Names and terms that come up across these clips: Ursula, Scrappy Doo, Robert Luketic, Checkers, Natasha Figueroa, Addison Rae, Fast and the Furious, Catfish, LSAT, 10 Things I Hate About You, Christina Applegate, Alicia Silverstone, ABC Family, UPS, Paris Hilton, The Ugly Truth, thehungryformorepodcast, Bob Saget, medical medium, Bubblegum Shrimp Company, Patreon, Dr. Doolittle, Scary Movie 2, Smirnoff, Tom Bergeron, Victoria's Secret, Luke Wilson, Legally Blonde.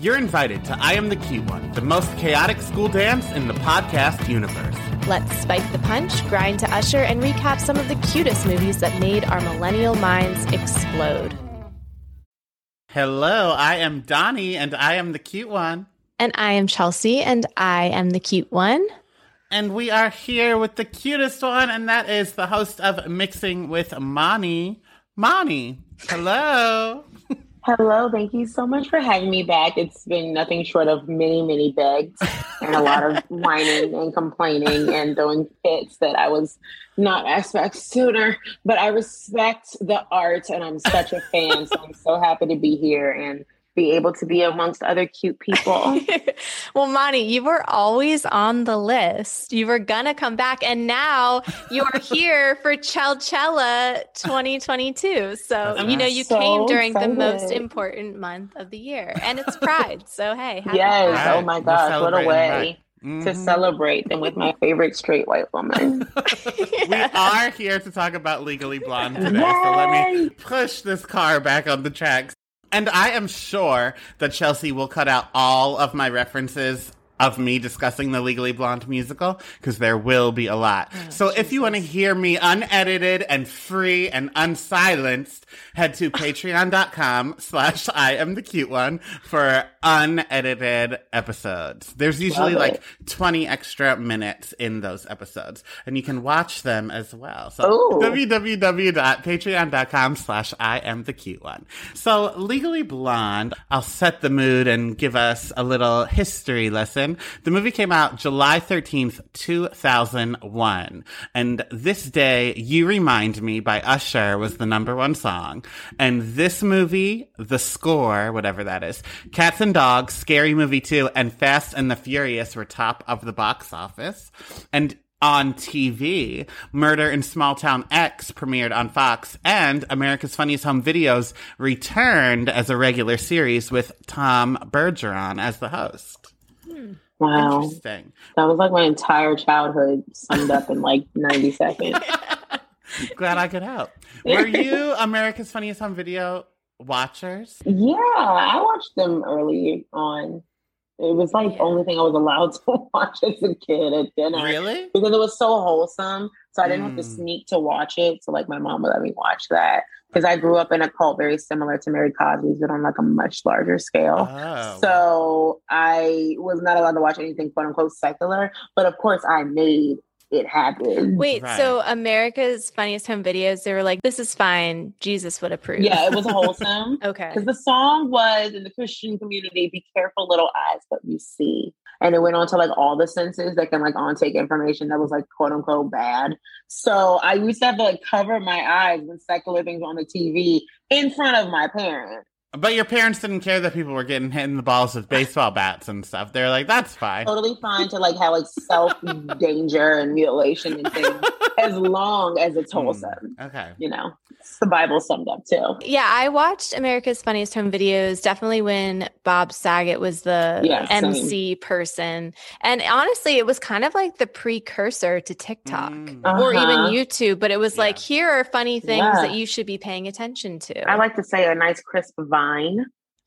You're invited to I Am the Cute One, the most chaotic school dance in the podcast universe. Let's spike the punch, grind to Usher, and recap some of the cutest movies that made our millennial minds explode. Hello, I am Donnie, and I am the cute one. And I am Chelsea, and I am the cute one. And we are here with the cutest one, and that is the host of Mixing with Moni. Moni, hello. Hello, thank you so much for having me back. It's been nothing short of many, many begs and a lot of whining and complaining and throwing fits that I was not asked back sooner. But I respect the art, and I'm such a fan, so I'm so happy to be here and be able to be amongst other cute people. Well, Moni, you were always on the list. You were gonna come back, and now you're here for Chellchella 2022. So you know you came during excited. The most important month of the year, and it's Pride. So hey, happy yes! Pride. Oh my gosh, what a way to celebrate than with my favorite straight white woman. We are here to talk about Legally Blonde today, so let me push this car back on the tracks. And I am sure that Chelsea will cut out all of my references of me discussing the Legally Blonde musical, because there will be a lot. Oh, so Jesus. If you want to hear me unedited and free and unsilenced, head to patreon.com/IamTheCuteOne for unedited episodes. There's usually like 20 extra minutes in those episodes, and you can watch them as well. So www.patreon.com/IamTheCuteOne. So Legally Blonde, I'll set the mood and give us a little history lesson. The movie came out July 13th, 2001. And This Day, You Remind Me by Usher was the #1 song. And this movie, The Score, whatever that is, Cats and Dogs, Scary Movie 2, and Fast and the Furious were top of the box office. And on TV, Murder in Small Town X premiered on Fox, and America's Funniest Home Videos returned as a regular series with Tom Bergeron as the host. Wow. Interesting. That was like my entire childhood summed up in like 90 seconds. Glad I could help. Were you America's Funniest Home Video watchers? Yeah, I watched them early on. It was like the only thing I was allowed to watch as a kid at dinner. Really? Because it was so wholesome. So I didn't have to sneak to watch it. So like my mom would let me watch that. Because I grew up in a cult very similar to Mary Cosby's, but on like a much larger scale. Oh. So I was not allowed to watch anything quote unquote secular. But of course I made it happened. Wait, right. So America's Funniest Home Videos, they were like, this is fine. Jesus would approve. Yeah, it was wholesome. Okay. Because the song was, in the Christian community, be careful little eyes what you see. And it went on to like all the senses that can like on-take information that was like quote unquote bad. So I used to have to like cover my eyes when secular things on the TV in front of my parents. But your parents didn't care that people were getting hit in the balls with baseball bats and stuff. They're like, that's fine. Totally fine to like have like self-danger and mutilation and things as long as it's wholesome. Okay. You know, it's the Bible summed up too. Yeah, I watched America's Funniest Home Videos definitely when Bob Saget was the MC person. And honestly, it was kind of like the precursor to TikTok or even YouTube. But it was like, here are funny things that you should be paying attention to. I like to say a nice crisp vibe. Vine.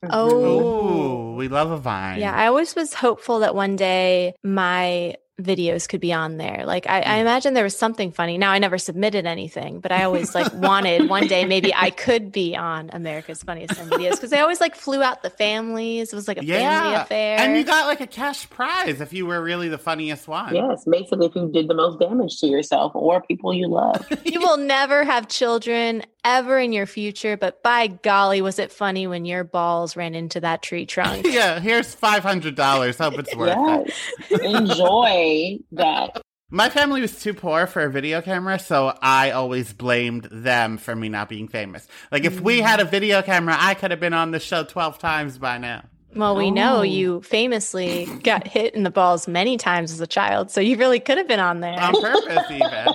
Oh, we love a Vine. Yeah, I always was hopeful that one day my videos could be on there. Like I imagine there was something funny. Now I never submitted anything, but I always like wanted one day maybe I could be on America's Funniest Home Videos because they always like flew out the families. It was like a family affair. And you got like a cash prize if you were really the funniest one. Yes, basically if you did the most damage to yourself or people you love. You will never have children ever in your future, but by golly, was it funny when your balls ran into that tree trunk. Yeah, here's $500. Hope it's worth it. Enjoy that. My family was too poor for a video camera, so I always blamed them for me not being famous. Like, if we had a video camera, I could have been on the show 12 times by now. Well, we know you famously got hit in the balls many times as a child, so you really could have been on there. On purpose, even.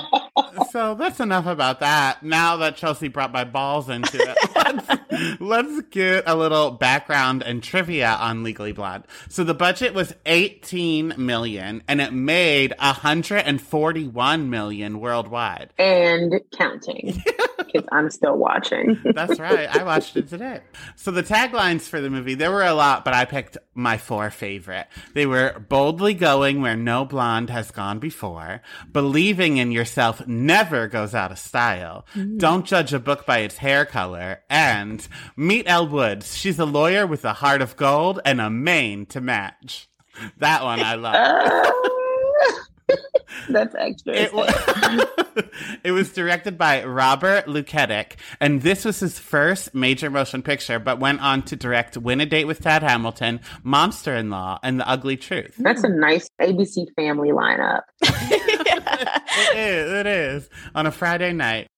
So that's enough about that. Now that Chelsea brought my balls into it, let's get a little background and trivia on Legally Blonde. So the budget was $18 million, and it made $141 million worldwide. And counting, because I'm still watching. That's right. I watched it today. So the taglines for the movie, there were a lot, but I picked my four favorite. They were boldly going where no blonde has gone before, believing in yourself never goes out of style, don't judge a book by its hair color, and meet Elle Woods. She's a lawyer with a heart of gold and a mane to match. That one I love. That's extra. It was directed by Robert Luketic, and this was his first major motion picture, but went on to direct Win a Date with Tad Hamilton, Monster-in-Law, and The Ugly Truth. That's a nice ABC Family lineup. It is. On a Friday night.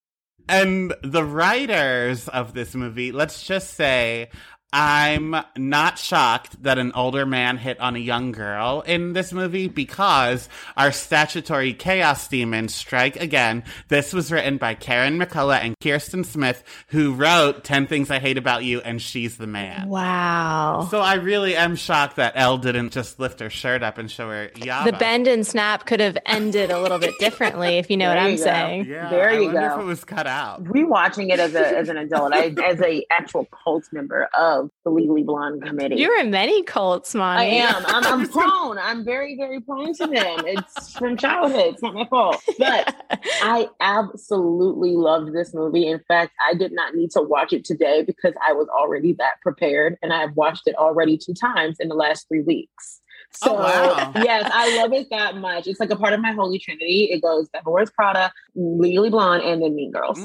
And the writers of this movie, let's just say, I'm not shocked that an older man hit on a young girl in this movie, because our statutory chaos demons strike again. This was written by Karen McCullough and Kirsten Smith, who wrote 10 Things I Hate About You and She's the Man. Wow. So I really am shocked that Elle didn't just lift her shirt up and show her yaba. The bend and snap could have ended a little bit differently, if you know what I'm saying. Yeah, there you go. I wonder if it was cut out. Rewatching it as an adult, as an actual cult member of the Legally Blonde committee. You're in many cults, Monty. I am. I'm prone. I'm very, very prone to them. It's from childhood. It's not my fault. But I absolutely loved this movie. In fact, I did not need to watch it today because I was already that prepared, and I have watched it already 2 times in the last 3 weeks. So, Yes, I love it that much. It's like a part of my holy trinity. It goes The Horror's Prada, Legally Blonde, and then Mean Girls.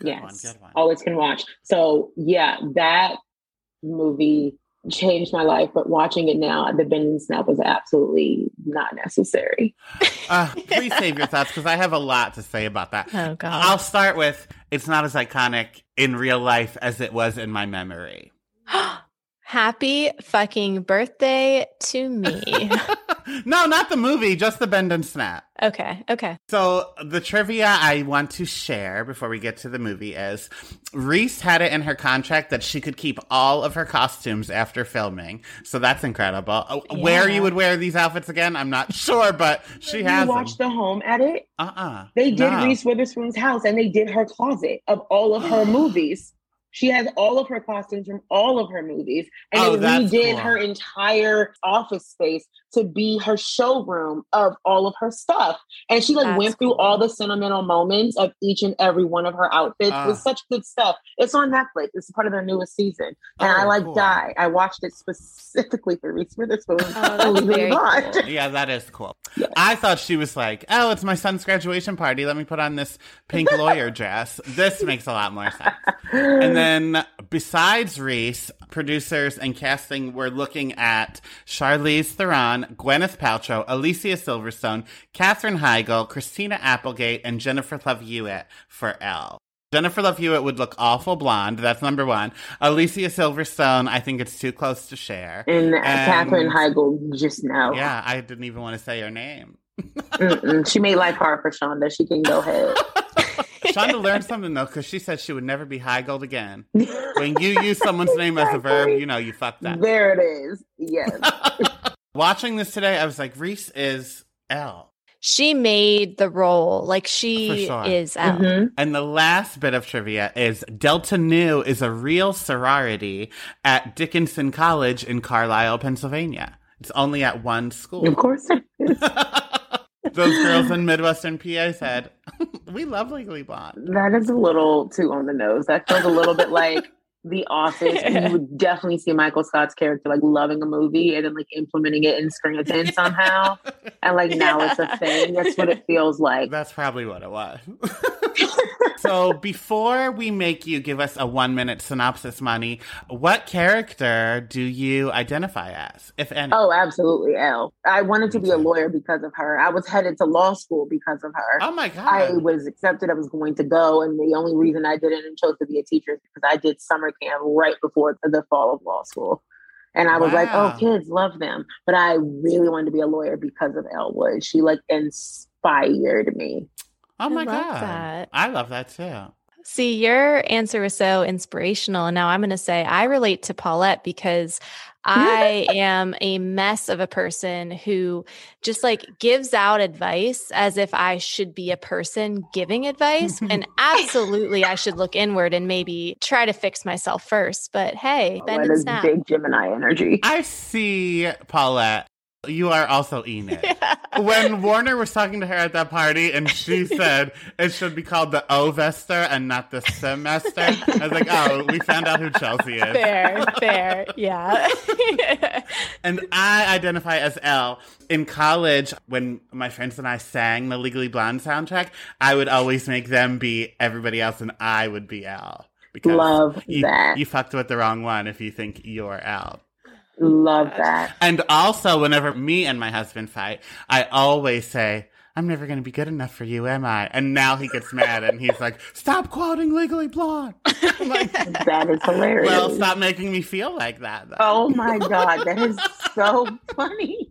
Good one. Always can watch. So yeah, that movie changed my life, but watching it now, the bend and snap was absolutely not necessary. Please save your thoughts, because I have a lot to say about that. Oh, God. I'll start with, it's not as iconic in real life as it was in my memory. Happy fucking birthday to me. No, not the movie, just the bend and snap. Okay. So the trivia I want to share before we get to the movie is Reese had it in her contract that she could keep all of her costumes after filming. So that's incredible. Yeah. Where you would wear these outfits again, I'm not sure, but she has them. You watched the home edit? They did Reese Witherspoon's house, and they did her closet of all of her movies. She has all of her costumes from all of her movies. And then redid her entire office space to be her showroom of all of her stuff. And she went through all the sentimental moments of each and every one of her outfits. It was such good stuff. It's on Netflix. It's part of their newest season. And die. I watched it specifically for Reese Witherspoon. Cool. Yeah, that is cool. Yeah. I thought she was like, it's my son's graduation party. Let me put on this pink lawyer dress. This makes a lot more sense. And then besides Reese, producers and casting were looking at Charlize Theron, Gwyneth Paltrow, Alicia Silverstone, Katherine Heigl, Christina Applegate, and Jennifer Love Hewitt for Elle. Jennifer Love Hewitt would look awful blonde. That's number one. Alicia Silverstone, I think it's too close to share. And Katherine Heigl, just now. Yeah, I didn't even want to say her name. She made life hard for Shonda. She can go ahead. Shonda learned something, though, because she said she would never be high-gold again. When you use someone's name as a verb, you know you fucked up. There it is. Yes. Watching this today, I was like, Reese is Elle. She made the role. She is Elle. Mm-hmm. And the last bit of trivia is Delta Nu is a real sorority at Dickinson College in Carlisle, Pennsylvania. It's only at one school. Of course it is. Those girls in Midwestern PA said, we love Legally Blonde. That is a little too on the nose. That feels a little bit like The Office. And you would definitely see Michael Scott's character loving a movie and then implementing it in Scranton somehow. And now it's a thing. That's what it feels like. That's probably what it was. So before we make you give us a 1-minute synopsis, Monty, what character do you identify as, if any? Oh, absolutely Elle. I wanted to be a lawyer because of her. I was headed to law school because of her. Oh my God. I was accepted. I was going to go. And the only reason I didn't and chose to be a teacher is because I did summer camp right before the fall of law school. And I was kids love them. But I really wanted to be a lawyer because of Elle Woods. She inspired me. Oh my God. That. I love that too. See, your answer was so inspirational. And now I'm going to say I relate to Paulette because I am a mess of a person who just like gives out advice as if I should be a person giving advice. And absolutely, I should look inward and maybe try to fix myself first. But hey, bend and snap. Big Gemini energy. I see, Paulette. You are also Enid. Yeah. When Warner was talking to her at that party and she said it should be called the Ovester and not the semester, I was like, oh, we found out who Chelsea is. Fair, yeah. And I identify as Elle. In college, when my friends and I sang the Legally Blonde soundtrack, I would always make them be everybody else and I would be Elle. Because love that. You fucked with the wrong one if you think you're Elle. Love that. And also, whenever me and my husband fight, I always say, I'm never going to be good enough for you, am I? And now he gets mad and he's like, stop quoting Legally Blonde. Like, that is hilarious. Well, stop making me feel like that, though. Oh, my God. That is so funny.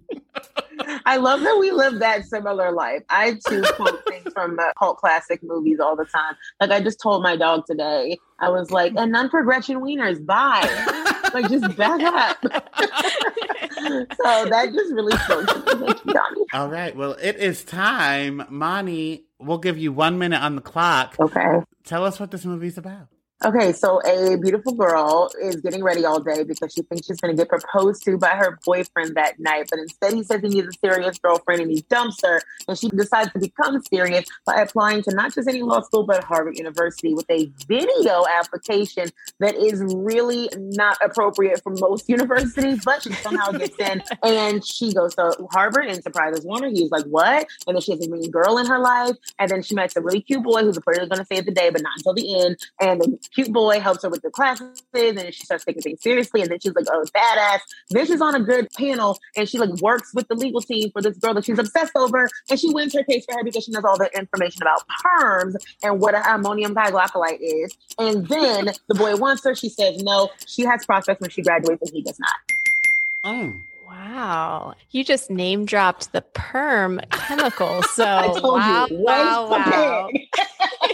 I love that we live that similar life. I, too, quote things from cult classic movies all the time. Like, I just told my dog today, I was like, and none for Gretchen Wieners, bye. Like, just back up. So that just really spoke to me. Thank you, Donnie. All right. Well, it is time. Moni, we'll give you 1 minute on the clock. Okay. Tell us what this movie's about. Okay, so a beautiful girl is getting ready all day because she thinks she's going to get proposed to by her boyfriend that night. But instead, he says he needs a serious girlfriend and he dumps her. And she decides to become serious by applying to not just any law school, but Harvard University with a video application that is really not appropriate for most universities. But she somehow gets in and she goes to Harvard and surprises Warner. He's like, what? And then she has a mean girl in her life. And then she meets a really cute boy who's apparently going to save the day, but not until the end. And then cute boy helps her with the classes and then she starts taking things seriously and then she's like, oh, badass. Then she's on a good panel and she like works with the legal team for this girl that she's obsessed over and she wins her case for her because she knows all the information about perms and what an ammonium diglycolate is. And then the boy wants her. She says no. She has prospects when she graduates and he does not. Wow. You just name dropped the perm chemical. So wow.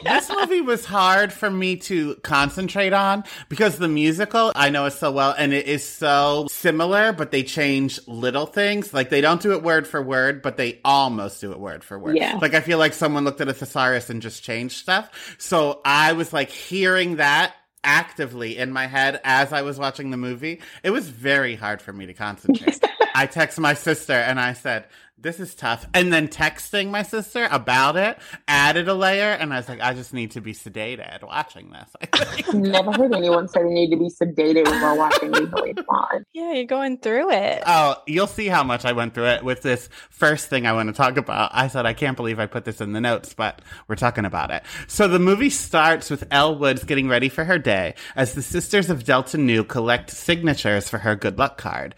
This movie was hard for me to concentrate on because the musical, I know it so well, and it is so similar, but they change little things. Like, they don't do it word for word, but they almost do it word for word. Yeah. Like, I feel like someone looked at a thesaurus and just changed stuff. So I was, like, hearing that actively in my head as I was watching the movie. It was very hard for me to concentrate. I text my sister and I said, this is tough. And then texting my sister about it added a layer. And I was like, I just need to be sedated watching this. I've never heard anyone say they need to be sedated while watching Legally Blonde. Yeah, you're going through it. Oh, you'll see how much I went through it with this first thing I want to talk about. I said, I can't believe I put this in the notes, but we're talking about it. So the movie starts with Elle Woods getting ready for her day as the Sisters of Delta Nu collect signatures for her good luck card.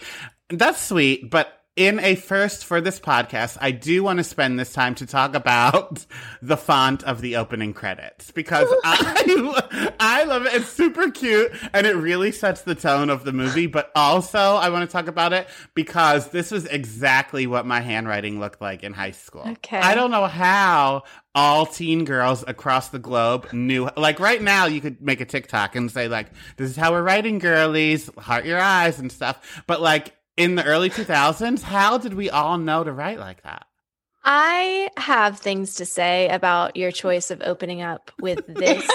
That's sweet, but in a first for this podcast, I do want to spend this time to talk about the font of the opening credits because I love it. It's super cute and it really sets the tone of the movie. But also I want to talk about it because this was exactly what my handwriting looked like in high school. Okay. I don't know how all teen girls across the globe knew. Like right now you could make a TikTok and say like, this is how we're writing, girlies, heart your eyes and stuff. But like, in the early 2000s, how did we all know to write like that? I have things to say about your choice of opening up with this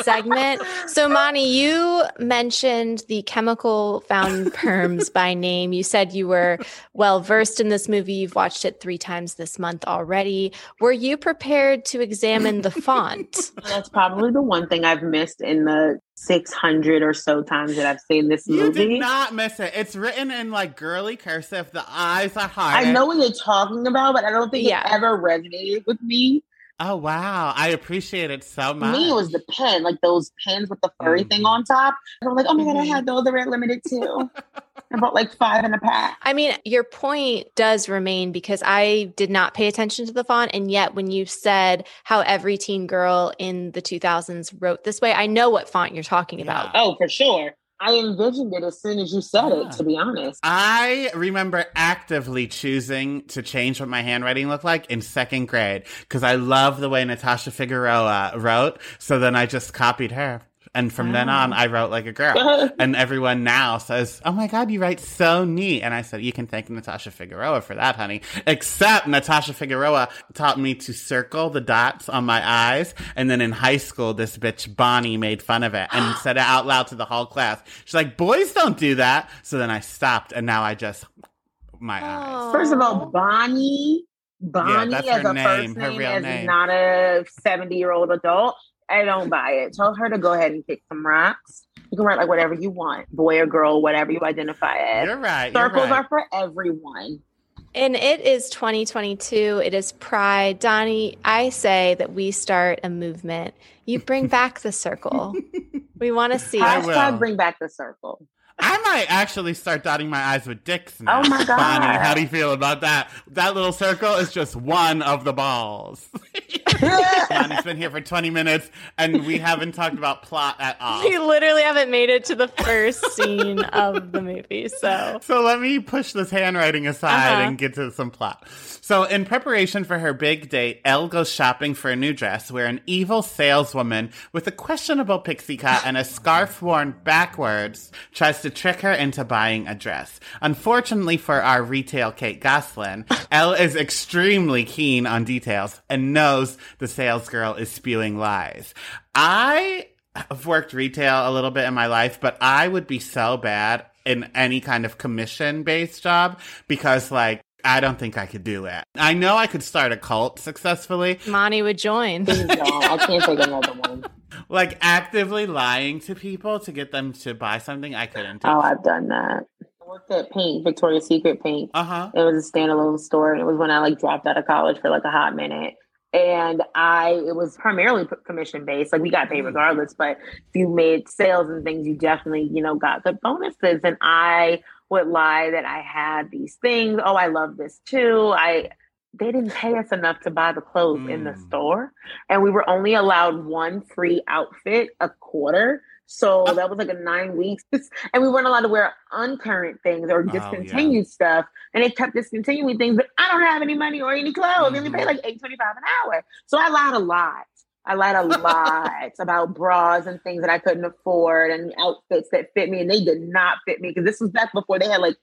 segment. So, Moni, you mentioned the chemical found in perms by name. You said you were well-versed in this movie. You've watched it 3 times this month already. Were you prepared to examine the font? That's probably the one thing I've missed in the 600 or so times that I've seen this movie. You did not miss it. It's written in like girly cursive. The eyes are hard. I know what you're talking about, but I don't think it ever resonated with me. Oh, wow. I appreciate it so much. For me, it was the pen, like those pens with the furry thing on top. And I'm like, oh my God, I had those. They were limited too. I bought like 5 in a pack. I mean, your point does remain because I did not pay attention to the font. And yet when you said how every teen girl in the 2000s wrote this way, I know what font you're talking about. Oh, for sure. I envisioned it as soon as you said it, to be honest. I remember actively choosing to change what my handwriting looked like in second grade because I love the way Natasha Figueroa wrote. So then I just copied her. And from then on, I wrote like a girl. And everyone now says, oh, my God, you write so neat. And I said, you can thank Natasha Figueroa for that, honey. Except Natasha Figueroa taught me to circle the dots on my eyes. And then in high school, this bitch Bonnie made fun of it and said it out loud to the whole class. She's like, boys don't do that. So then I stopped. And now I just, my eyes. First of all, Bonnie that's as her a name. First name, her real name is not a 70-year-old adult. I don't buy it. Tell her to go ahead and kick some rocks. You can write like whatever you want, boy or girl, whatever you identify as. You're right. Circles are for everyone. And it is 2022. It is Pride. Donnie, I say that we start a movement. You bring back the circle. We want to see. Hashtag bring back the circle. I might actually start dotting my I's with dicks now. Oh, my God. Bonnie, how do you feel about that? That little circle is just one of the balls. Bonnie's been here for 20 minutes, and we haven't talked about plot at all. We literally haven't made it to the first scene of the movie. So let me push this handwriting aside and get to some plot. So in preparation for her big date, Elle goes shopping for a new dress where an evil saleswoman with a questionable pixie cut and a scarf worn backwards tries to trick her into buying a dress. Unfortunately for our retail Kate Gosselin, Elle is extremely keen on details and knows the sales girl is spewing lies. I have worked retail a little bit in my life, but I would be so bad in any kind of commission-based job because, like, I don't think I could do that. I know I could start a cult successfully. Monty would join. I can't take another one. Like actively lying to people to get them to buy something, I couldn't do. Oh, I've done that. I worked at Paint, Victoria's Secret Paint. It was a standalone store, and it was when I like dropped out of college for like a hot minute. And it was primarily commission-based. Like, we got paid regardless, but if you made sales and things, you definitely, you know, got the bonuses. And I would lie that I had these things. Oh, I love this too. They didn't pay us enough to buy the clothes in the store. And we were only allowed one free outfit a quarter. So that was like a 9 weeks. And we weren't allowed to wear uncurrent things or discontinued stuff. And they kept discontinuing things, but I don't have any money or any clothes. They only pay like $8.25 an hour. So I lied a lot. About bras and things that I couldn't afford and outfits that fit me. And they did not fit me because this was back before they had like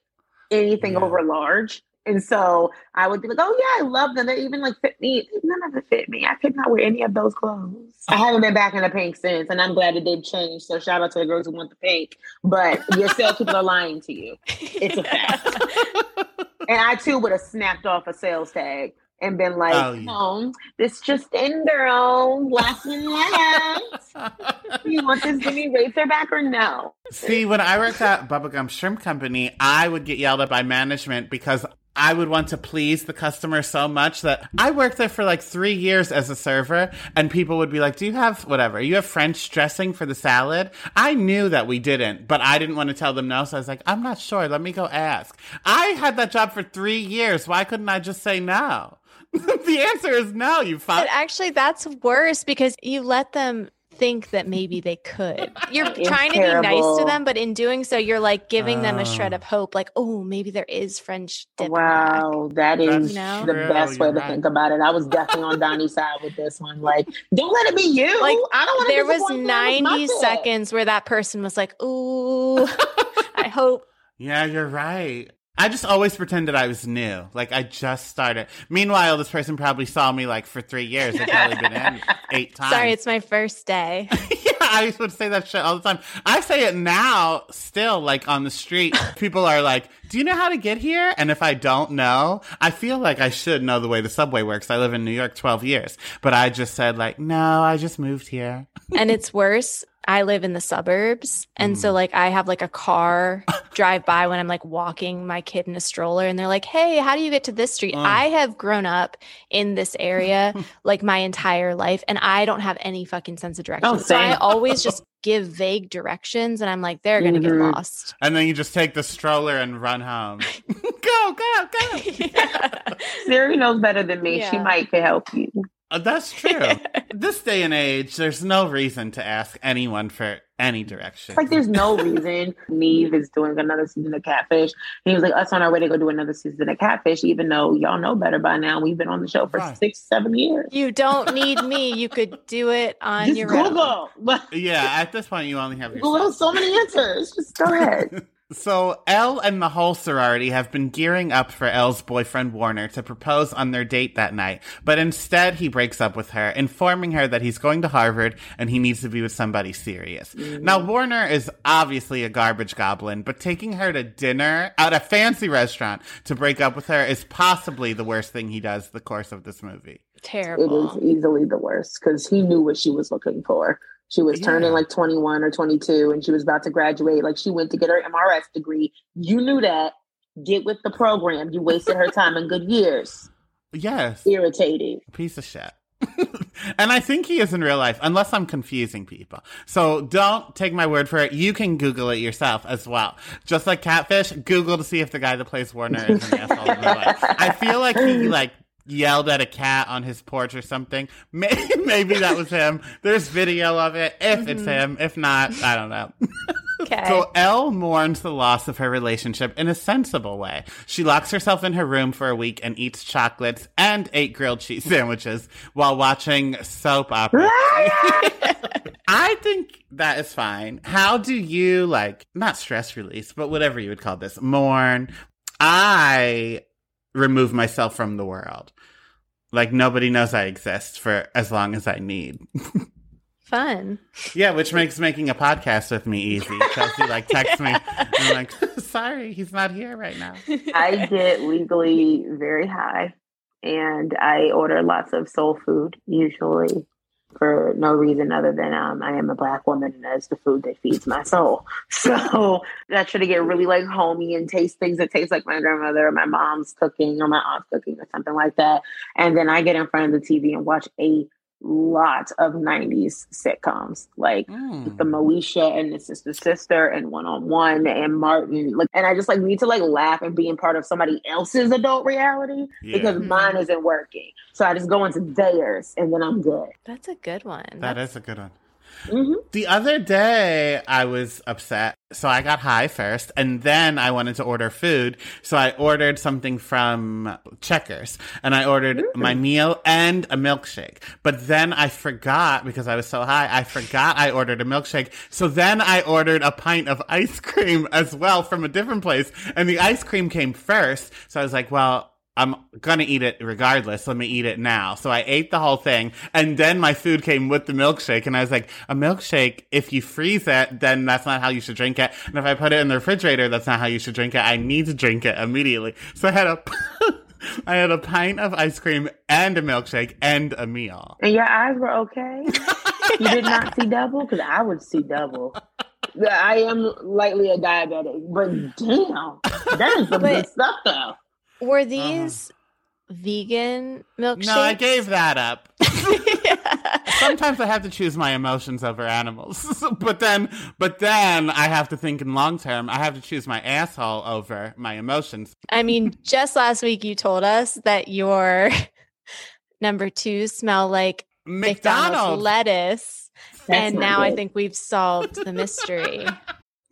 anything over large. And so I would be like, oh, yeah, I love them. They even like fit me. None of it fit me. I could not wear any of those clothes. I haven't been back in the pink since, and I'm glad that they've changed. So shout out to the girls who want the pink. But your salespeople are lying to you. It's a fact. And I, too, would have snapped off a sales tag and been like, no, this just in, girl. Last minute. You want this Jimmy Racer back or no? See, when I worked at Bubblegum Shrimp Company, I would get yelled at by management because I would want to please the customer so much that I worked there for like 3 years as a server, and people would be like, do you have whatever? You have French dressing for the salad? I knew that we didn't, but I didn't want to tell them no. So I was like, I'm not sure. Let me go ask. I had that job for 3 years. Why couldn't I just say no? The answer is no. But actually, that's worse because you let them think that maybe they could. You're trying to be nice to them, but in doing so, you're like giving them a shred of hope. Like, oh, maybe there is French dip. Wow, that is the best way to think about it. I was definitely on Donnie's side with this one. Like, don't let it be you. Like, I don't want to. There was 90 seconds where that person was like, ooh, I hope. Yeah, you're right. I just always pretended I was new. Like, I just started. Meanwhile, this person probably saw me, like, for 3 years. It's probably been in 8 times. Sorry, it's my first day. Yeah, I would say that shit all the time. I say it now, still, like, on the street. People are like, do you know how to get here? And if I don't know, I feel like I should know the way the subway works. I live in New York 12 years. But I just said, like, no, I just moved here. And it's worse. I live in the suburbs. And so like I have like a car drive by when I'm like walking my kid in a stroller and they're like, hey, how do you get to this street? I have grown up in this area like my entire life and I don't have any fucking sense of direction. So I always just give vague directions and I'm like, they're going to get lost. And then you just take the stroller and run home. Go, go, go. Siri knows better than me. Yeah. She might help you. That's true. This day and age, there's no reason to ask anyone for any direction. It's like, there's no reason. Neve is doing another season of Catfish. He was like, us on our way to go do another season of Catfish, even though y'all know better by now. We've been on the show for 6-7 years. You don't need me. You could do it on just your Google. Own. Yeah, at this point, you only have yourself. Google so many answers. Just go ahead. So, Elle and the whole sorority have been gearing up for Elle's boyfriend, Warner, to propose on their date that night. But instead, he breaks up with her, informing her that he's going to Harvard and he needs to be with somebody serious. Mm-hmm. Now, Warner is obviously a garbage goblin, but taking her to dinner at a fancy restaurant to break up with her is possibly the worst thing he does the course of this movie. Terrible. It is easily the worst, because he knew what she was looking for. She was turning like 21 or 22 and she was about to graduate. Like, she went to get her MRS degree. You knew that. Get with the program. You wasted her time and good years. Yes. Irritating. Piece of shit. And I think he is in real life, unless I'm confusing people. So don't take my word for it. You can Google it yourself as well. Just like Catfish, Google to see if the guy that plays Warner is an asshole in real life. I feel like he yelled at a cat on his porch or something. Maybe that was him. There's video of it. If it's him. If not, I don't know. Okay. So Elle mourns the loss of her relationship in a sensible way. She locks herself in her room for a week and eats chocolates and 8 grilled cheese sandwiches while watching soap opera. I think that is fine. How do you, not stress release, but whatever you would call this, mourn? I remove myself from the world. Nobody knows I exist for as long as I need. Fun. Yeah, which makes making a podcast with me easy. Chelsea, texts me. And I'm sorry, he's not here right now. I get legally very high, and I order lots of soul food, usually, for no reason other than I am a Black woman and that's the food that feeds my soul. So I try to get really homey and taste things that taste like my grandmother or my mom's cooking or my aunt's cooking or something like that. And then I get in front of the TV and watch a lot of 90s sitcoms the Moesha and the Sister and One-on-One and Martin. And I just need to laugh and be in part of somebody else's adult reality because mine isn't working. So I just go into theirs and then I'm good. That's a good one. That is a good one. Mm-hmm. The other day I was upset, so I got high first and then I wanted to order food, so I ordered something from Checkers and I ordered my meal and a milkshake, but then I forgot because I was so high I ordered a milkshake, so then I ordered a pint of ice cream as well from a different place, and the ice cream came first, so I was like, well, I'm going to eat it regardless. Let me eat it now. So I ate the whole thing. And then my food came with the milkshake. And I was like, a milkshake, if you freeze it, then that's not how you should drink it. And if I put it in the refrigerator, that's not how you should drink it. I need to drink it immediately. So I had a I had a pint of ice cream and a milkshake and a meal. And your eyes were okay? You did not see double? Because I would see double. I am lightly a diabetic. But damn, that is some good stuff, though. Were these vegan milkshakes? No, I gave that up. Sometimes I have to choose my emotions over animals. but then I have to think in long term. I have to choose my asshole over my emotions. I mean, just last week you told us that your number 2 smell like McDonald's lettuce. That's now good. I think we've solved the mystery.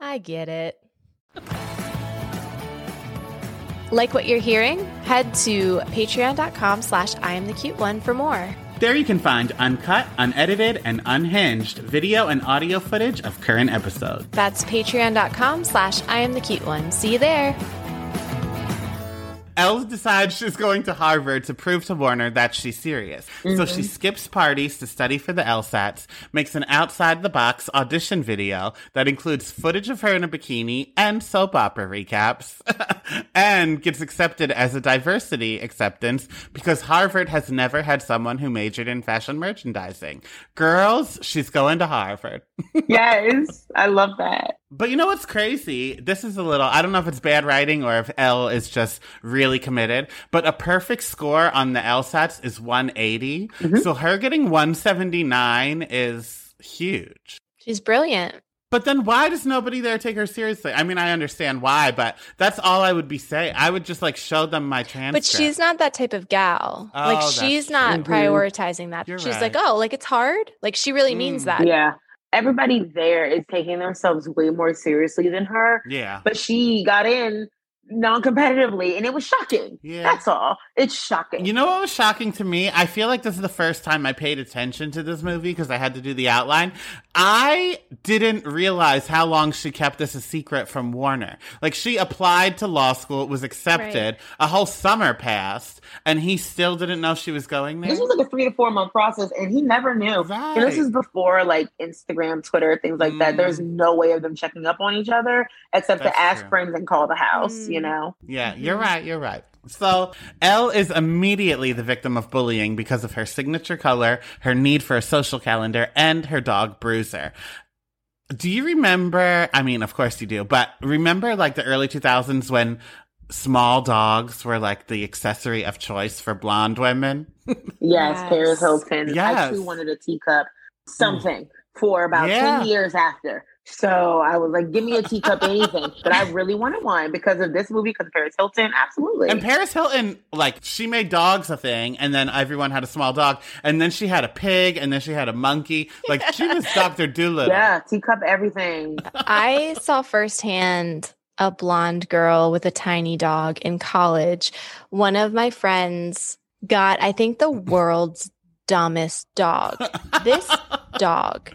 I get it. Like what you're hearing? Head to patreon.com/IamTheCuteOne for more. There you can find uncut, unedited, and unhinged video and audio footage of current episodes. That's patreon.com/IamTheCuteOne. See you there. Elle decides she's going to Harvard to prove to Warner that she's serious. Mm-hmm. So she skips parties to study for the LSATs, makes an outside-the-box audition video that includes footage of her in a bikini and soap opera recaps, and gets accepted as a diversity acceptance because Harvard has never had someone who majored in fashion merchandising. Girls, she's going to Harvard. Yes, I love that. But you know what's crazy? This is a little, I don't know if it's bad writing or if Elle is just really committed, but a perfect score on the LSATs is 180. Mm-hmm. So her getting 179 is huge. She's brilliant. But then why does nobody there take her seriously? I mean, I understand why, but that's all I would be saying. I would just like show them my transcript. But she's not that type of gal. Oh, like she's not prioritizing that. You're she's right. Like, oh, like it's hard. Like she really means that. Yeah. Everybody there is taking themselves way more seriously than her. Yeah. But she got in non-competitively and it was shocking. Yeah. That's all. It's shocking. You know what was shocking to me? I feel like this is the first time I paid attention to this movie because I had to do the outline. I didn't realize how long she kept this a secret from Warner. Like she applied to law school, was accepted, right. A whole summer passed, and he still didn't know she was going there. This was like a 3 to 4 month process and he never knew. Right. And this is before like Instagram, Twitter, things like that. There's no way of them checking up on each other except to ask friends and call the house, you know? Yeah, you're right, you're right. So, Elle is immediately the victim of bullying because of her signature color, her need for a social calendar, and her dog, Bruiser. Do you remember, I mean, of course you do, but remember like the early 2000s when small dogs were like the accessory of choice for blonde women? Yes, Paris Hilton. Yes. I too wanted a teacup, something, for about 10 years after. So I was like, give me a teacup, anything. But I really wanted one because of this movie, because of Paris Hilton. Absolutely. And Paris Hilton, like, she made dogs a thing, and then everyone had a small dog, and then she had a pig, and then she had a monkey. Like, she was Dr. Doolittle. Yeah, teacup everything. I saw firsthand a blonde girl with a tiny dog in college. One of my friends got, I think, the world's dumbest dog. This dog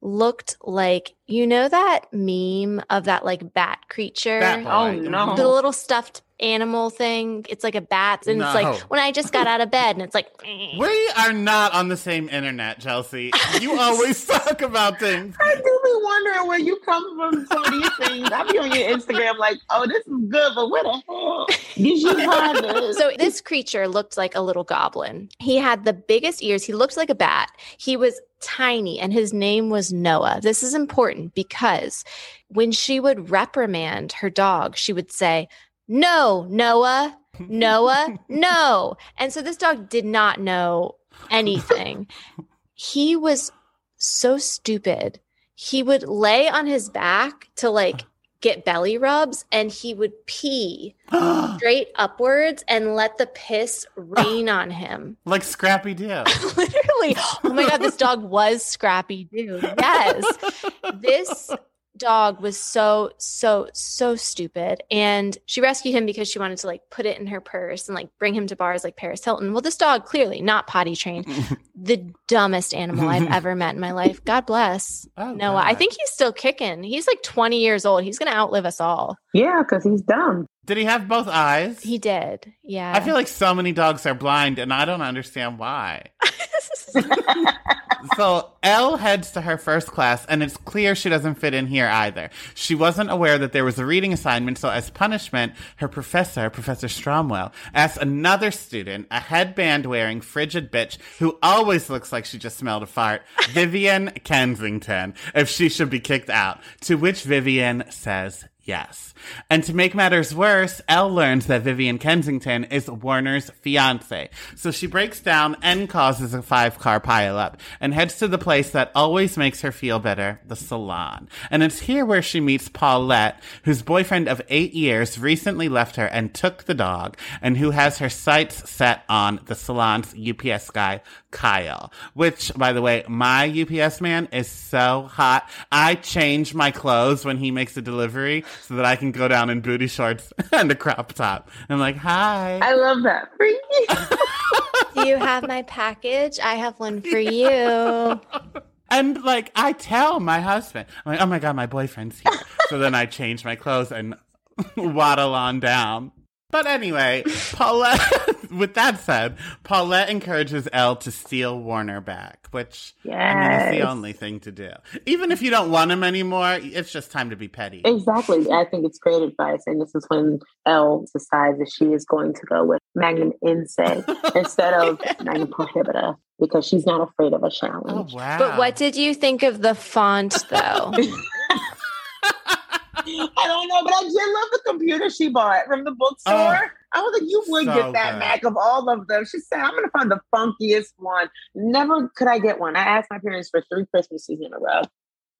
looked like, you know that meme of that like bat creature? Oh no. The little stuffed animal thing. It's like a bat. And it's like, when I just got out of bed, and it's like. We are not on the same internet, Chelsea. You always talk about things. I do be wondering where you come from some of these things. I be on your Instagram like, oh, this is good, but where the hell did you find this? So this creature looked like a little goblin. He had the biggest ears. He looked like a bat. He was tiny, and his name was Noah. This is important because when she would reprimand her dog, she would say, no, Noah, Noah, no. And so this dog did not know anything. He was so stupid. He would lay on his back to like get belly rubs, and he would pee straight upwards and let the piss rain on him. Like Scrappy Doo. Literally. Oh my God, this dog was Scrappy Doo. Yes. This dog was so stupid. And she rescued him because she wanted to like put it in her purse and like bring him to bars like Paris Hilton. Well, this dog clearly not potty trained. The dumbest animal I've ever met in my life. God bless Noah. I think he's still kicking. He's like 20 years old. He's going to outlive us all. Yeah, because he's dumb. Did he have both eyes? He did. Yeah. I feel like so many dogs are blind and I don't understand why. So Elle heads to her first class, and it's clear she doesn't fit in here either. She wasn't aware that there was a reading assignment, so as punishment, her professor, Professor Stromwell, asks another student, a headband-wearing frigid bitch who always looks like she just smelled a fart, Vivian Kensington, if she should be kicked out, to which Vivian says yes. And to make matters worse, Elle learns that Vivian Kensington is Warner's fiancée. So she breaks down and causes a 5-car pileup and heads to the place that always makes her feel better, the salon. And it's here where she meets Paulette, whose boyfriend of 8 years recently left her and took the dog, and who has her sights set on the salon's UPS guy, Kyle. Which, by the way, my UPS man is so hot. I change my clothes when he makes a delivery so that I can go down in booty shorts and a crop top. I'm like, hi. I love that. For you. Do you have my package? I have one for you. And like, I tell my husband, I'm like, oh my God, my boyfriend's here. So then I change my clothes and waddle on down. But anyway, Paulette, with that said, Paulette encourages Elle to steal Warner back, which I mean, is the only thing to do. Even if you don't want him anymore, it's just time to be petty. Exactly. I think it's great advice. And this is when Elle decides that she is going to go with Magnum Insect instead of Magnum Prohibita, because she's not afraid of a challenge. Oh, wow. But what did you think of the font, though? I don't know, but I did love the computer she bought from the bookstore. I was like, you would get that good. Mac of all of them. She said, I'm going to find the funkiest one. Never could I get one. I asked my parents for 3 Christmases in a row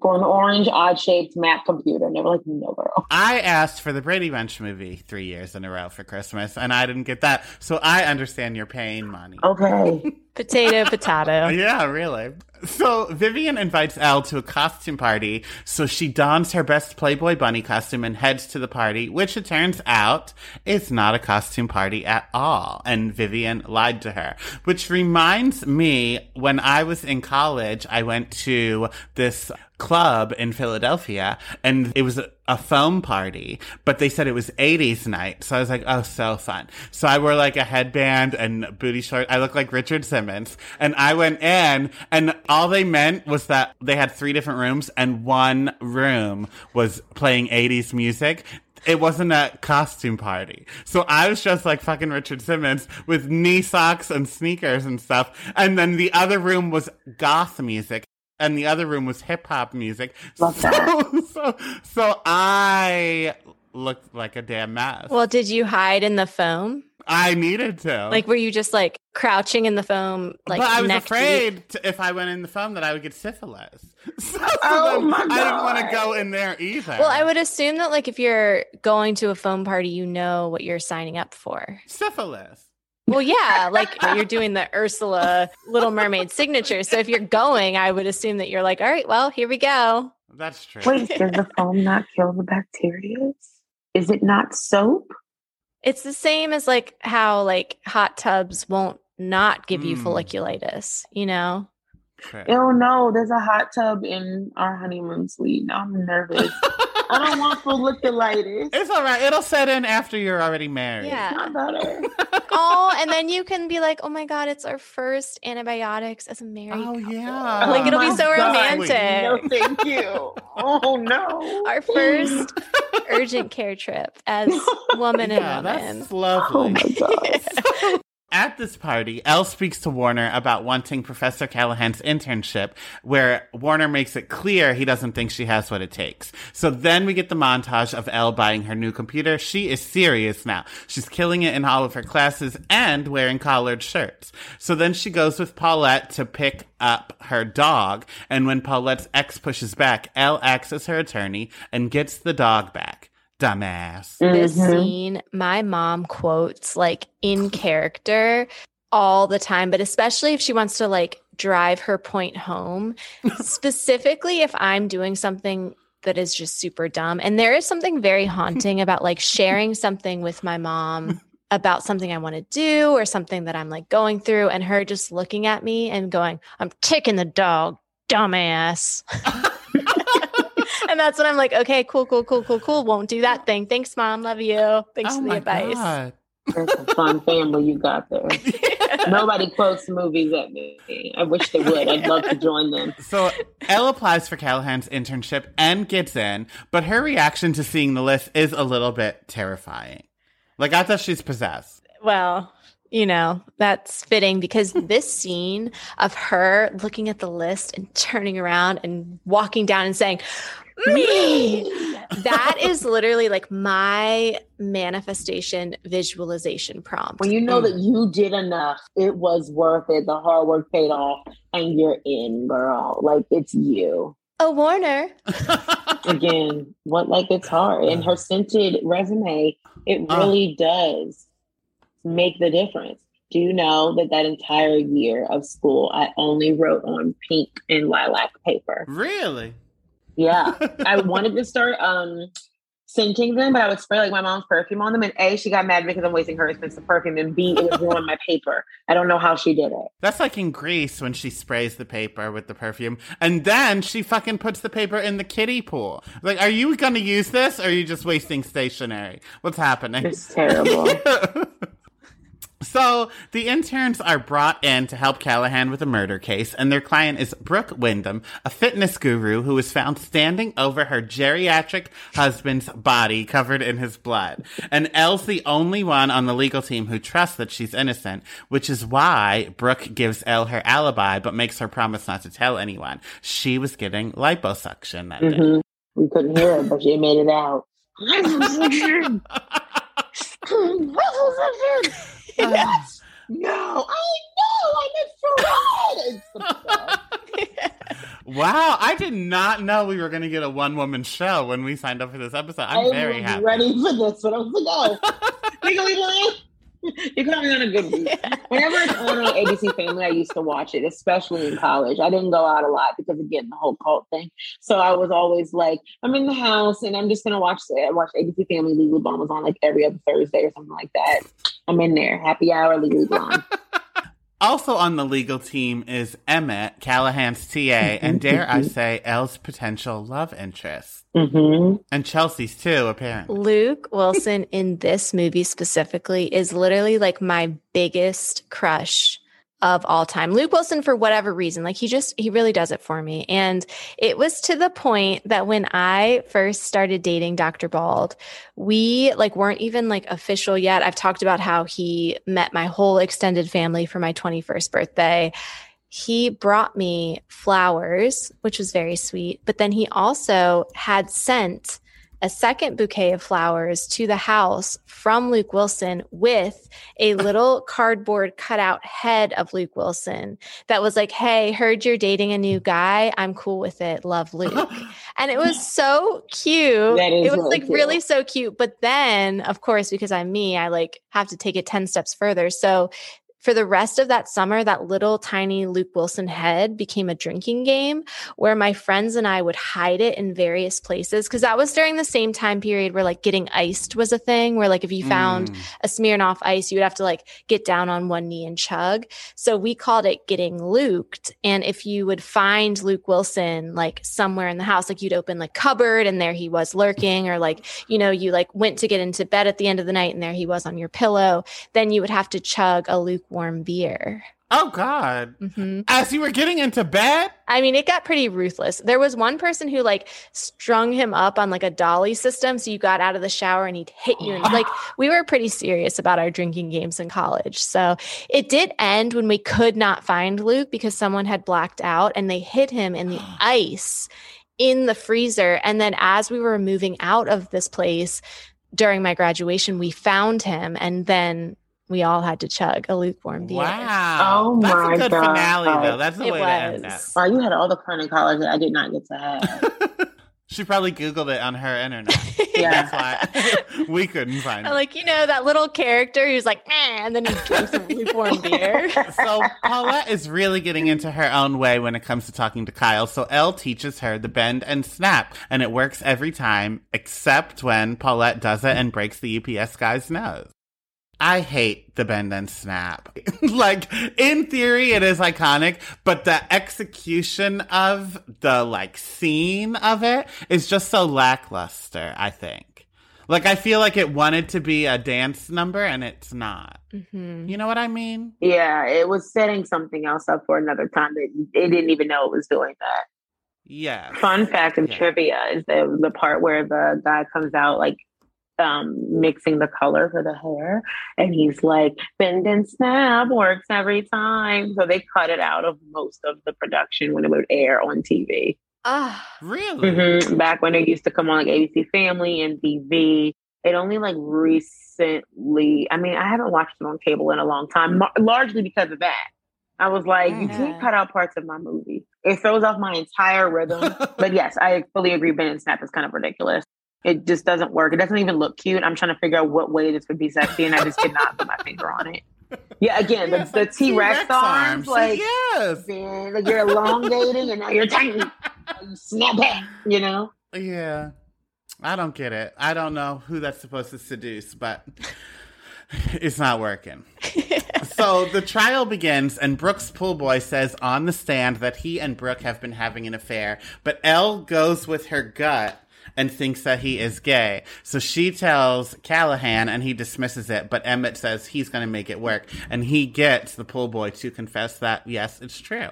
for an orange, odd-shaped Mac computer. And they were like, no, girl. I asked for the Brady Bunch movie 3 years in a row for Christmas, and I didn't get that. So I understand your pain, Monty. Okay. Potato, potato. Yeah, really. So Vivian invites Elle to a costume party, so she dons her best Playboy bunny costume and heads to the party, which it turns out is not a costume party at all. And Vivian lied to her, which reminds me, when I was in college, I went to this club in Philadelphia, and it was a foam party, but they said it was 80s night. So I was like, oh, so fun. So I wore like a headband and booty shorts. I looked like Richard Simmons. And I went in, and all they meant was that they had 3 different rooms, and one room was playing 80s music. It wasn't a costume party. So I was dressed like fucking Richard Simmons with knee socks and sneakers and stuff. And then the other room was goth music. And the other room was hip-hop music. So I looked like a damn mess. Well, did you hide in the foam? I needed to. Like, were you just, like, crouching in the foam? Like, but I was afraid if I went in the foam that I would get syphilis. So I didn't want to go in there either. Well, I would assume that, like, if you're going to a foam party, you know what you're signing up for. Syphilis. Well, yeah, like you're doing the Ursula Little Mermaid signature. So if you're going, I would assume that you're like, all right, well, here we go. That's true. Wait, does the foam not kill the bacteria? Is it not soap? It's the same as like how like hot tubs won't not give you folliculitis, you know? True. Oh, no, there's a hot tub in our honeymoon suite. Now I'm nervous. I don't want folliculitis. It's all right. It'll set in after you're already married. Yeah. Not better. Oh, and then you can be like, oh my God, it's our first antibiotics as a married couple. Yeah. Like, it'll be so romantic. No, thank you. Oh, no. Our first urgent care trip as woman and woman. That's lovely. Oh, my God. At this party, Elle speaks to Warner about wanting Professor Callahan's internship, where Warner makes it clear he doesn't think she has what it takes. So then we get the montage of Elle buying her new computer. She is serious now. She's killing it in all of her classes and wearing collared shirts. So then she goes with Paulette to pick up her dog, and when Paulette's ex pushes back, Elle acts as her attorney and gets the dog back. Dumbass. Mm-hmm. This scene, my mom quotes like in character all the time, but especially if she wants to like drive her point home, specifically if I'm doing something that is just super dumb. And there is something very haunting about like sharing something with my mom about something I want to do or something that I'm like going through, and her just looking at me and going, "I'm ticking the dog, dumbass." And that's when I'm like, okay, cool. Won't do that thing. Thanks, Mom. Love you. Thanks for the advice. God. That's a fun family you got there. Nobody quotes movies at me. I wish they would. I'd love to join them. So Elle applies for Callahan's internship and gets in, but her reaction to seeing the list is a little bit terrifying. Like, I thought she's possessed. Well, you know, that's fitting because this scene of her looking at the list and turning around and walking down and saying, "Me!" That is literally like my manifestation visualization prompt. When you know that you did enough, it was worth it. The hard work paid off and you're in, girl. Like, it's you. Oh, Warner. Again, what, like, it's hard. And her scented resume, it really does make the difference. Do you know that entire year of school, I only wrote on pink and lilac paper? Really? Yeah. I wanted to start scenting them, but I would spray like my mom's perfume on them. And A, she got mad because I'm wasting her expensive perfume. And B, it would ruin my paper. I don't know how she did it. That's like in Grease when she sprays the paper with the perfume. And then she fucking puts the paper in the kiddie pool. Like, are you going to use this? Or are you just wasting stationery? What's happening? It's terrible. Yeah. So the interns are brought in to help Callahan with a murder case, and their client is Brooke Wyndham, a fitness guru who was found standing over her geriatric husband's body covered in his blood. And Elle's the only one on the legal team who trusts that she's innocent, which is why Brooke gives Elle her alibi but makes her promise not to tell anyone. She was getting liposuction that day. We couldn't hear it, but she made it out. Liposuction! Liposuction! Yes. No, I know, I did so bad. Wow, I did not know we were going to get a one-woman show when we signed up for this episode. I'm very happy. Ready for this, but I was like, oh, Legally Blonde. You caught me on a good week. Yeah. Whenever it's on ABC Family, I used to watch it, especially in college. I didn't go out a lot because, again, the whole cult thing. So I was always like, I'm in the house and I'm just going to watch ABC Family. Lulu Bomb was on like every other Thursday or something like that. I'm in there. Happy hour, Legally Blonde. Also on the legal team is Emmett, Callahan's TA, and dare I say, Elle's potential love interest. Mm-hmm. And Chelsea's too, apparently. Luke Wilson in this movie specifically is literally like my biggest crush of all time. Luke Wilson, for whatever reason, like he really does it for me. And it was to the point that when I first started dating Dr. Bald, we like weren't even like official yet. I've talked about how he met my whole extended family for my 21st birthday. He brought me flowers, which was very sweet. But then he also had sent a second bouquet of flowers to the house from Luke Wilson with a little cardboard cutout head of Luke Wilson that was like, "Hey, heard you're dating a new guy. I'm cool with it. Love, Luke." And it was so cute. It was like really so cute. But then, of course, because I'm me, I like have to take it 10 steps further. So for the rest of that summer, that little tiny Luke Wilson head became a drinking game where my friends and I would hide it in various places. Because that was during the same time period where like getting iced was a thing where like if you found a Smirnoff Ice, you would have to like get down on one knee and chug. So we called it getting Luked. And if you would find Luke Wilson like somewhere in the house, like you'd open the cupboard and there he was lurking, or like, you know, you like went to get into bed at the end of the night and there he was on your pillow, then you would have to chug a lukewarm beer. Oh, God. Mm-hmm. As you were getting into bed? I mean, it got pretty ruthless. There was one person who, like, strung him up on, like, a dolly system, so you got out of the shower and he'd hit you. And, like, we were pretty serious about our drinking games in college. So it did end when we could not find Luke because someone had blacked out, and they hid him in the ice in the freezer. And then as we were moving out of this place during my graduation, we found him, and then we all had to chug a lukewarm beer. Wow. Oh, my God. That's a good finale, though. That's the way to end that. Wow, you had all the fun in college that I did not get to have. She probably Googled it on her internet. Yeah. That's why we couldn't find it. Like, you know, that little character who's like, and then he drinks some lukewarm beer. So Paulette is really getting into her own way when it comes to talking to Kyle. So Elle teaches her the bend and snap, and it works every time, except when Paulette does it and breaks the UPS guy's nose. I hate the bend and snap. Like, in theory, it is iconic, but the execution of the, like, scene of it is just so lackluster, I think. Like, I feel like it wanted to be a dance number, and it's not. Mm-hmm. You know what I mean? Yeah, it was setting something else up for another time that it didn't even know it was doing that. Yeah. Fun fact of trivia is that the part where the guy comes out, like, mixing the color for the hair, and he's like, bend and snap works every time. So they cut it out of most of the production when it would air on TV. Really? Mm-hmm. Back when it used to come on like ABC Family and MTV. It only like recently, I mean, I haven't watched it on cable in a long time, largely because of that. I was like, you can't cut out parts of my movie. It throws off my entire rhythm. But yes, I fully agree. Bend and snap is kind of ridiculous. It just doesn't work. It doesn't even look cute. I'm trying to figure out what way this would be sexy, and I just could not put my finger on it. Yeah, again, the T-Rex arms, like, yes. Man, like you're elongating, and now you're tiny. You snap back, you know? Yeah. I don't get it. I don't know who that's supposed to seduce, but it's not working. So the trial begins, and Brooke's pool boy says on the stand that he and Brooke have been having an affair, but Elle goes with her gut and thinks that he is gay. So she tells Callahan, and he dismisses it, but Emmett says he's going to make it work, and he gets the pool boy to confess that, yes, it's true.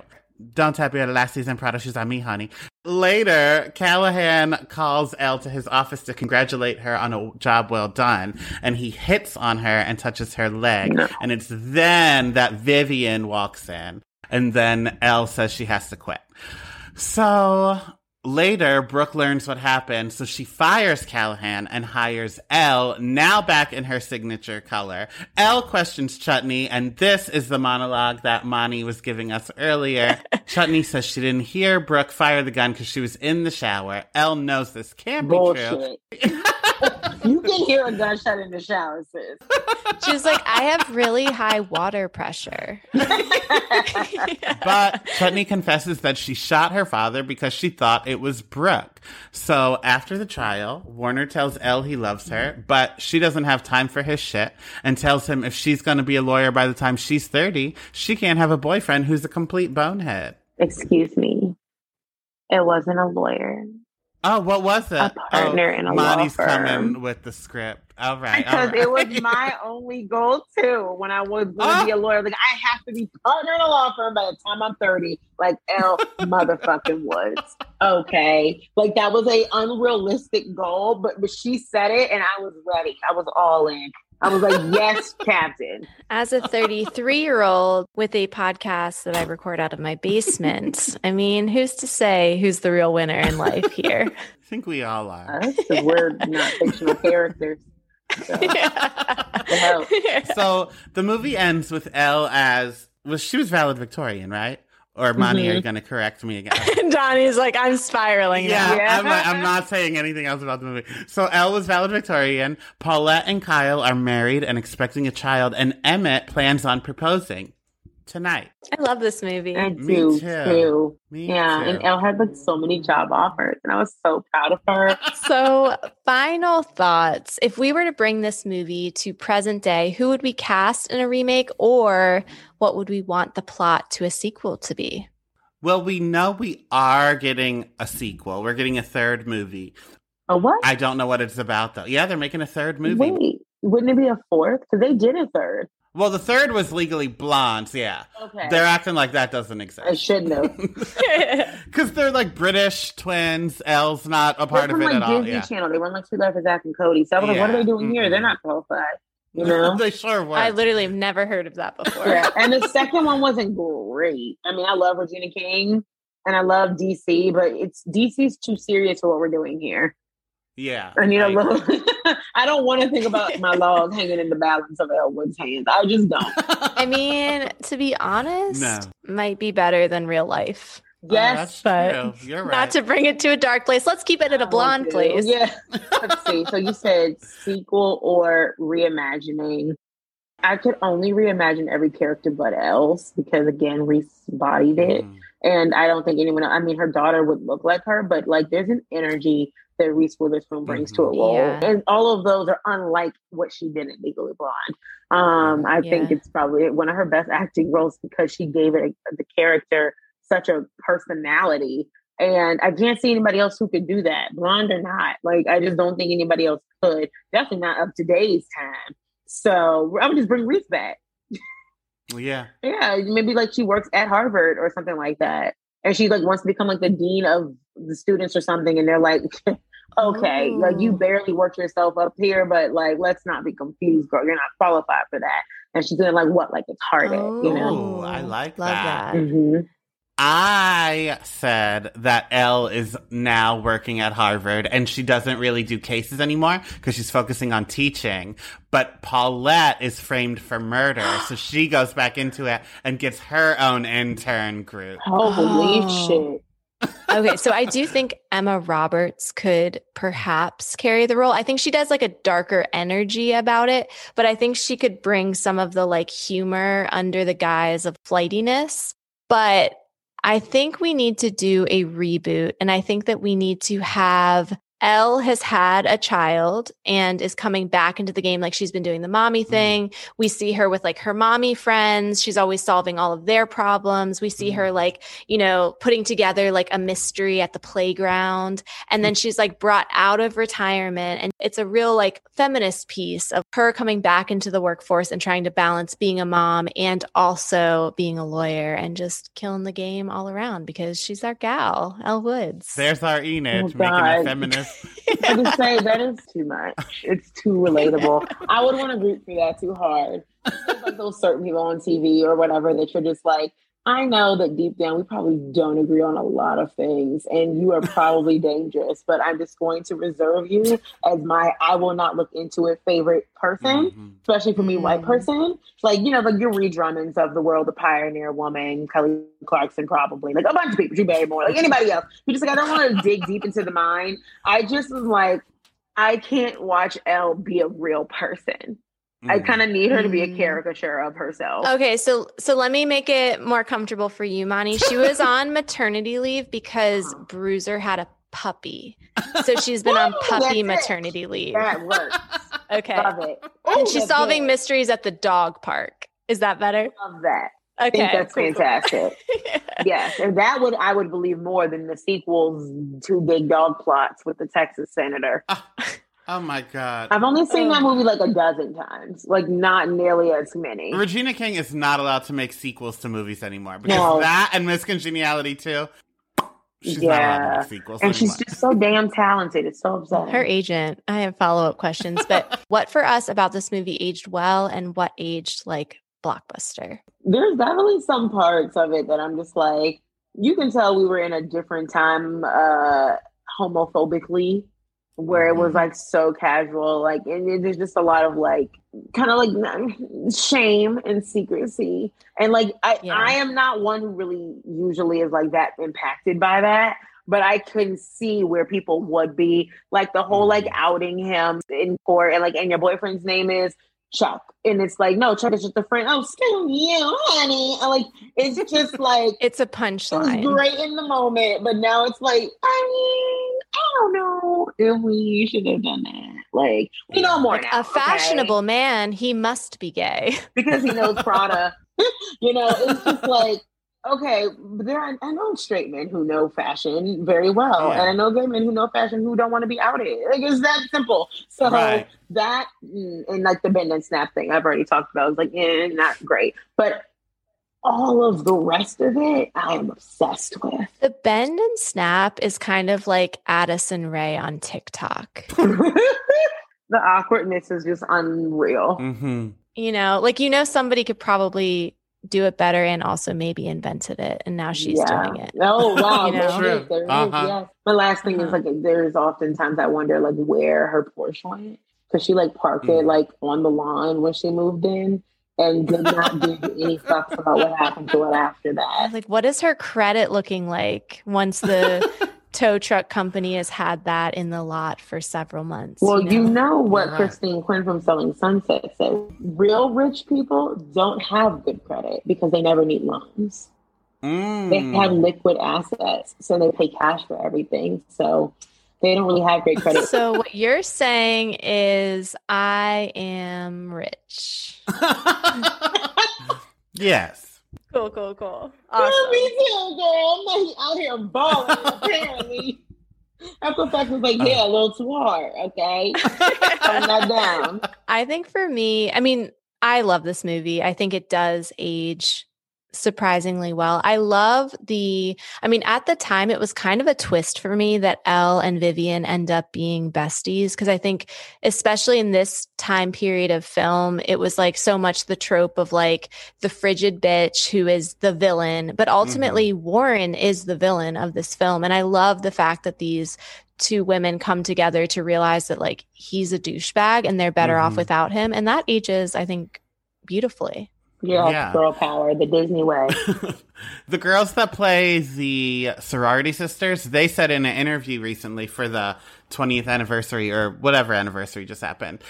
Don't tap your last season Prada shoes on me, honey. Later, Callahan calls Elle to his office to congratulate her on a job well done, and he hits on her and touches her leg, and it's then that Vivian walks in, and then Elle says she has to quit. So later, Brooke learns what happened, so she fires Callahan and hires Elle, now back in her signature color. Elle questions Chutney, and this is the monologue that Monty was giving us earlier. Chutney says she didn't hear Brooke fire the gun because she was in the shower. Elle knows this can't be true. You can hear a gunshot in the shower, sis. She's like, I have really high water pressure. But Chutney confesses that she shot her father because she thought it was Brooke. So after the trial, Warner tells Elle he loves her, but she doesn't have time for his shit, and tells him if she's going to be a lawyer by the time she's 30, she can't have a boyfriend who's a complete bonehead. Excuse me. It wasn't a lawyer. Oh, what was it? A partner in a Monty's law firm. Coming with the script. All right. Because it was my only goal, too, when I was going to be a lawyer. Like, I have to be partner in a law firm by the time I'm 30. Like, Elle motherfucking Woods. Okay. Like, that was a unrealistic goal, but she said it, and I was ready. I was all in. I was like, yes, Captain. As a 33-year-old with a podcast that I record out of my basement, I mean, who's to say who's the real winner in life here? I think we all are. We're not fictional characters. So. Yeah. So the movie ends with Elle as, well, she was valedictorian, right? Or Monty, are you going to correct me again? Donnie's like, I'm spiraling. Yeah. I'm not saying anything else about the movie. So Elle was valedictorian. Paulette and Kyle are married and expecting a child. And Emmett plans on proposing tonight. I love this movie. I do, Me too. Me too. And Elle had like so many job offers, and I was so proud of her. So final thoughts. If we were to bring this movie to present day, who would we cast in a remake, or what would we want the plot to a sequel to be? Well, we know we are getting a sequel. We're getting a third movie. A what? I don't know what it's about, though. Yeah, they're making a third movie. Wait, Wouldn't it be a fourth? Because they did a third. Well, the third was Legally Blonde, yeah. Okay. They're acting like that doesn't exist. I shouldn't have. Because they're like British twins. Elle's not a part of it at all. They're from Disney Channel. They weren't like Two Life with Zack and Cody. So I was like, what are they doing here? They're not qualified. You know? They sure were. I literally have never heard of that before. Yeah. And the second one wasn't great. I mean, I love Regina King and I love DC, but it's DC's too serious for what we're doing here. Yeah. I need a little. I don't want to think about my log hanging in the balance of Elwood's hands. I just don't. I mean, to be honest, might be better than real life. Yes, but you're right. Not to bring it to a dark place. Let's keep it at a blonde place. Yeah. Let's see. So you said sequel or reimagining. I could only reimagine every character but Elle's because, again, Reese bodied it. Mm. And I don't think anyone else, I mean, her daughter would look like her, but like there's an energy that Reese Witherspoon brings to a role. Yeah. And all of those are unlike what she did in Legally Blonde. I think it's probably one of her best acting roles because she gave it the character such a personality. And I can't see anybody else who could do that, blonde or not. Like, I just don't think anybody else could. Definitely not up to today's time. So I would just bring Reese back. Yeah. Yeah. Maybe like she works at Harvard or something like that. And she like wants to become like the dean of the students or something. And they're like, okay, like you barely worked yourself up here, but like, let's not be confused, girl. You're not qualified for that. And she's doing like what? Like it's Harvard, you know? I like that. Mm-hmm. I said that Elle is now working at Harvard and she doesn't really do cases anymore because she's focusing on teaching. But Paulette is framed for murder, so she goes back into it and gets her own intern group. Holy shit. Okay, so I do think Emma Roberts could perhaps carry the role. I think she does like a darker energy about it, but I think she could bring some of the like humor under the guise of flightiness. But I think we need to do a reboot, and I think that we need to have Elle has had a child and is coming back into the game like she's been doing the mommy thing. We see her with like her mommy friends. She's always solving all of their problems. We see her like, you know, putting together like a mystery at the playground. And then she's like brought out of retirement. And it's a real like feminist piece of her coming back into the workforce and trying to balance being a mom and also being a lawyer and just killing the game all around because she's our gal, Elle Woods. There's our Enid making a feminist. I just say that is too much. It's too relatable. I would want to root for that too hard. There's like those certain people on TV or whatever that you're just like, I know that deep down we probably don't agree on a lot of things and you are probably dangerous, but I'm just going to reserve you as my I will not look into it favorite person, especially for me, white person. Like, you know, like your Ree Drummonds of the world, the pioneer woman, Kelly Clarkson probably, like a bunch of people, Drew Barrymore, like anybody else. You're just like, I don't want to dig deep into the mind. I just was like, I can't watch Elle be a real person. I kind of need her to be a caricature of herself. Okay, so let me make it more comfortable for you, Moni. She was on maternity leave because Bruiser had a puppy. So she's been on puppy maternity leave. That works. Okay. Love it. Ooh, and she's solving mysteries at the dog park. Is that better? Love that. Okay. I think that's fantastic. Yes. And that would, I would believe more than the sequels to Big Dog Plots with the Texas Senator. Oh my God. I've only seen that movie like a dozen times. Like not nearly as many. Regina King is not allowed to make sequels to movies anymore. Because that and Miss Congeniality too. She's not allowed to make sequels anymore. And she's just so damn talented. It's so upsetting. Her agent. I have follow-up questions. But what for us about this movie aged well and what aged like blockbuster? There's definitely some parts of it that I'm just like, you can tell we were in a different time homophobically. Where it was like so casual, like, and there's just a lot of like kind of like shame and secrecy. And like, I am not one who really usually is like that impacted by that, but I couldn't see where people would be. Like the whole like outing him in court and like, and your boyfriend's name is Chuck. And it's like, no, Chuck is just a friend. Oh, screw you, honey. And like, it's just like, it's a punchline. It's great in the moment, but now it's like, I don't know if we should have done that. Like, we know more now. A fashionable man, he must be gay. Because he knows Prada. You know, it's just like, okay, but there are, I know straight men who know fashion very well, yeah. and I know gay men who know fashion who don't want to be outed. Like, it's that simple. So right. that, and like the bend and snap thing I've already talked about, I was like, eh, not great. But all of the rest of it, I am obsessed with. The bend and snap is kind of like Addison Rae on TikTok. The awkwardness is just unreal. Mm-hmm. You know, like, you know, somebody could probably do it better and also maybe invented it, and now she's doing it. Oh wow, you know? That's true. There is, yeah. My last thing is, like, there's oftentimes I wonder, like, where her Porsche went, because she like parked it like on the lawn when she moved in and did not give any fucks about what happened to it after that. Like, what is her credit looking like once the tow truck company has had that in the lot for several months? Well, you know what Christine Quinn from Selling Sunset says. Real rich people don't have good credit because they never need loans. Mm. They have liquid assets, so they pay cash for everything. So they don't really have great credit. So what you're saying is I am rich. Yes. Cool. Awesome. Yeah, me too, girl. I'm like out here balling, apparently. Uncle Fuck was like, yeah, a little too hard, okay? I'm not down. I think for me, I mean, I love this movie. I think it does age surprisingly well. I love at the time, it was kind of a twist for me that Elle and Vivian end up being besties, because I think especially in this time period of film, it was like so much the trope of like the frigid bitch who is the villain, but ultimately Warren is the villain of this film. And I love the fact that these two women come together to realize that like he's a douchebag and they're better off without him. And that ages, I think, beautifully. Yeah, girl power, the Disney way. The girls that play the sorority sisters, they said in an interview recently for the 20th anniversary or whatever anniversary just happened,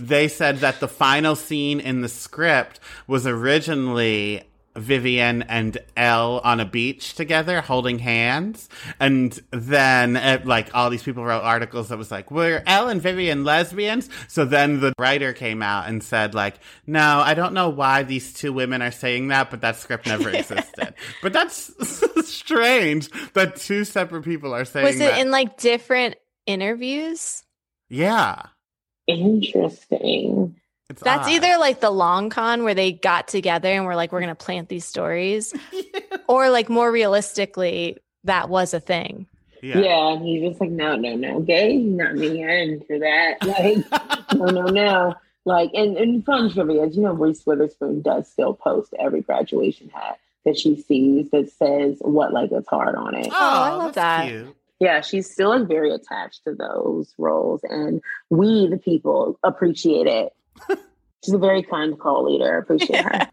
they said that the final scene in the script was originally Vivian and Elle on a beach together holding hands, and then like all these people wrote articles that was like, were Elle and Vivian lesbians? So then the writer came out and said like, no, I don't know why these two women are saying that, but that script never existed. But that's strange that two separate people are saying that. Was it in like different interviews? Yeah. Interesting. It's That's odd. Either like the long con where they got together and were like, we're going to plant these stories, or like more realistically, that was a thing. Yeah. And he's just like, no, gay, not me, I'm for that. Like, no. Like, and fun trivia, as you know, Reese Witherspoon does still post every graduation hat that she sees that says what like it's hard on it. Oh, I love that. Cute. Yeah, she's still like very attached to those roles, and we, the people, appreciate it. She's a very kind call leader. I appreciate her.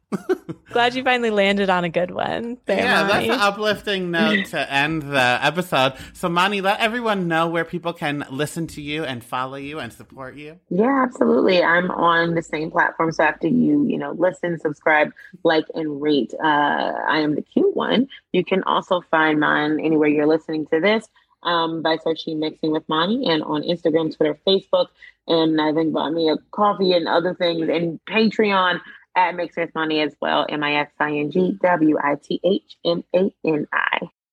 Glad you finally landed on a good one. Mani. That's an uplifting note to end the episode. So, Mani, let everyone know where people can listen to you and follow you and support you. Yeah, absolutely. I'm on the same platform. So after you listen, subscribe, like, and rate, I am the cute one. You can also find mine anywhere you're listening to this. By searching Mixing with Mani, and on Instagram, Twitter, Facebook, and I think buy me a coffee and other things, and Patreon at Mixing with Mani as well. MixingWithMani.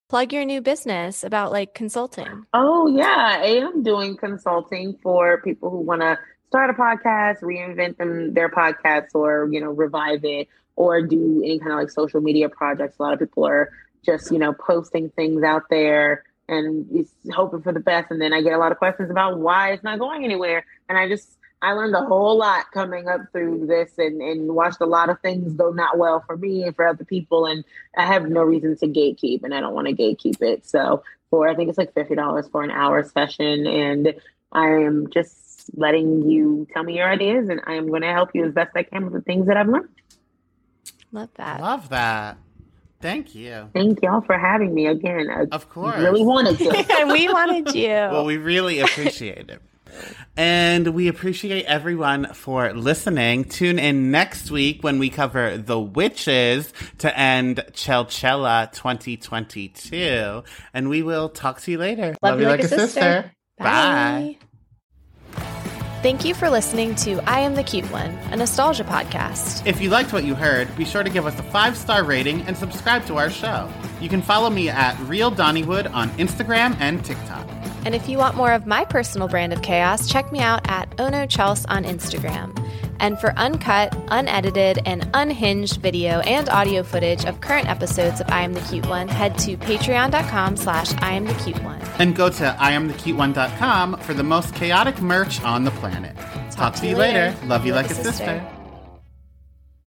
Plug your new business about like consulting. Oh yeah, I am doing consulting for people who want to start a podcast, reinvent their podcasts, or revive it, or do any kind of like social media projects. A lot of people are just posting things out there and it's hoping for the best. And then I get a lot of questions about why it's not going anywhere. And I learned a whole lot coming up through this, and watched a lot of things go not well for me and for other people. And I have no reason to gatekeep, and I don't want to gatekeep it. So I think it's like $50 for an hour session. And I am just letting you tell me your ideas, and I am going to help you as best I can with the things that I've learned. Love that. Thank you. Thank y'all for having me again. Of course. Really wanted to. Yeah, we wanted you. Well, we really appreciate it. And we appreciate everyone for listening. Tune in next week when we cover The Witches to end Chelchella 2022. And we will talk to you later. Love you like a sister. Bye. Thank you for listening to I Am the Cute One, a nostalgia podcast. If you liked what you heard, be sure to give us a 5-star rating and subscribe to our show. You can follow me at Real Donnywood on Instagram and TikTok. And if you want more of my personal brand of chaos, check me out at Ono Chelsea on Instagram. And for uncut, unedited, and unhinged video and audio footage of current episodes of I Am the Cute One, head to patreon.com/IamTheCuteOne. And go to IamTheCuteOne.com for the most chaotic merch on the planet. Talk to you later. Love you like a sister.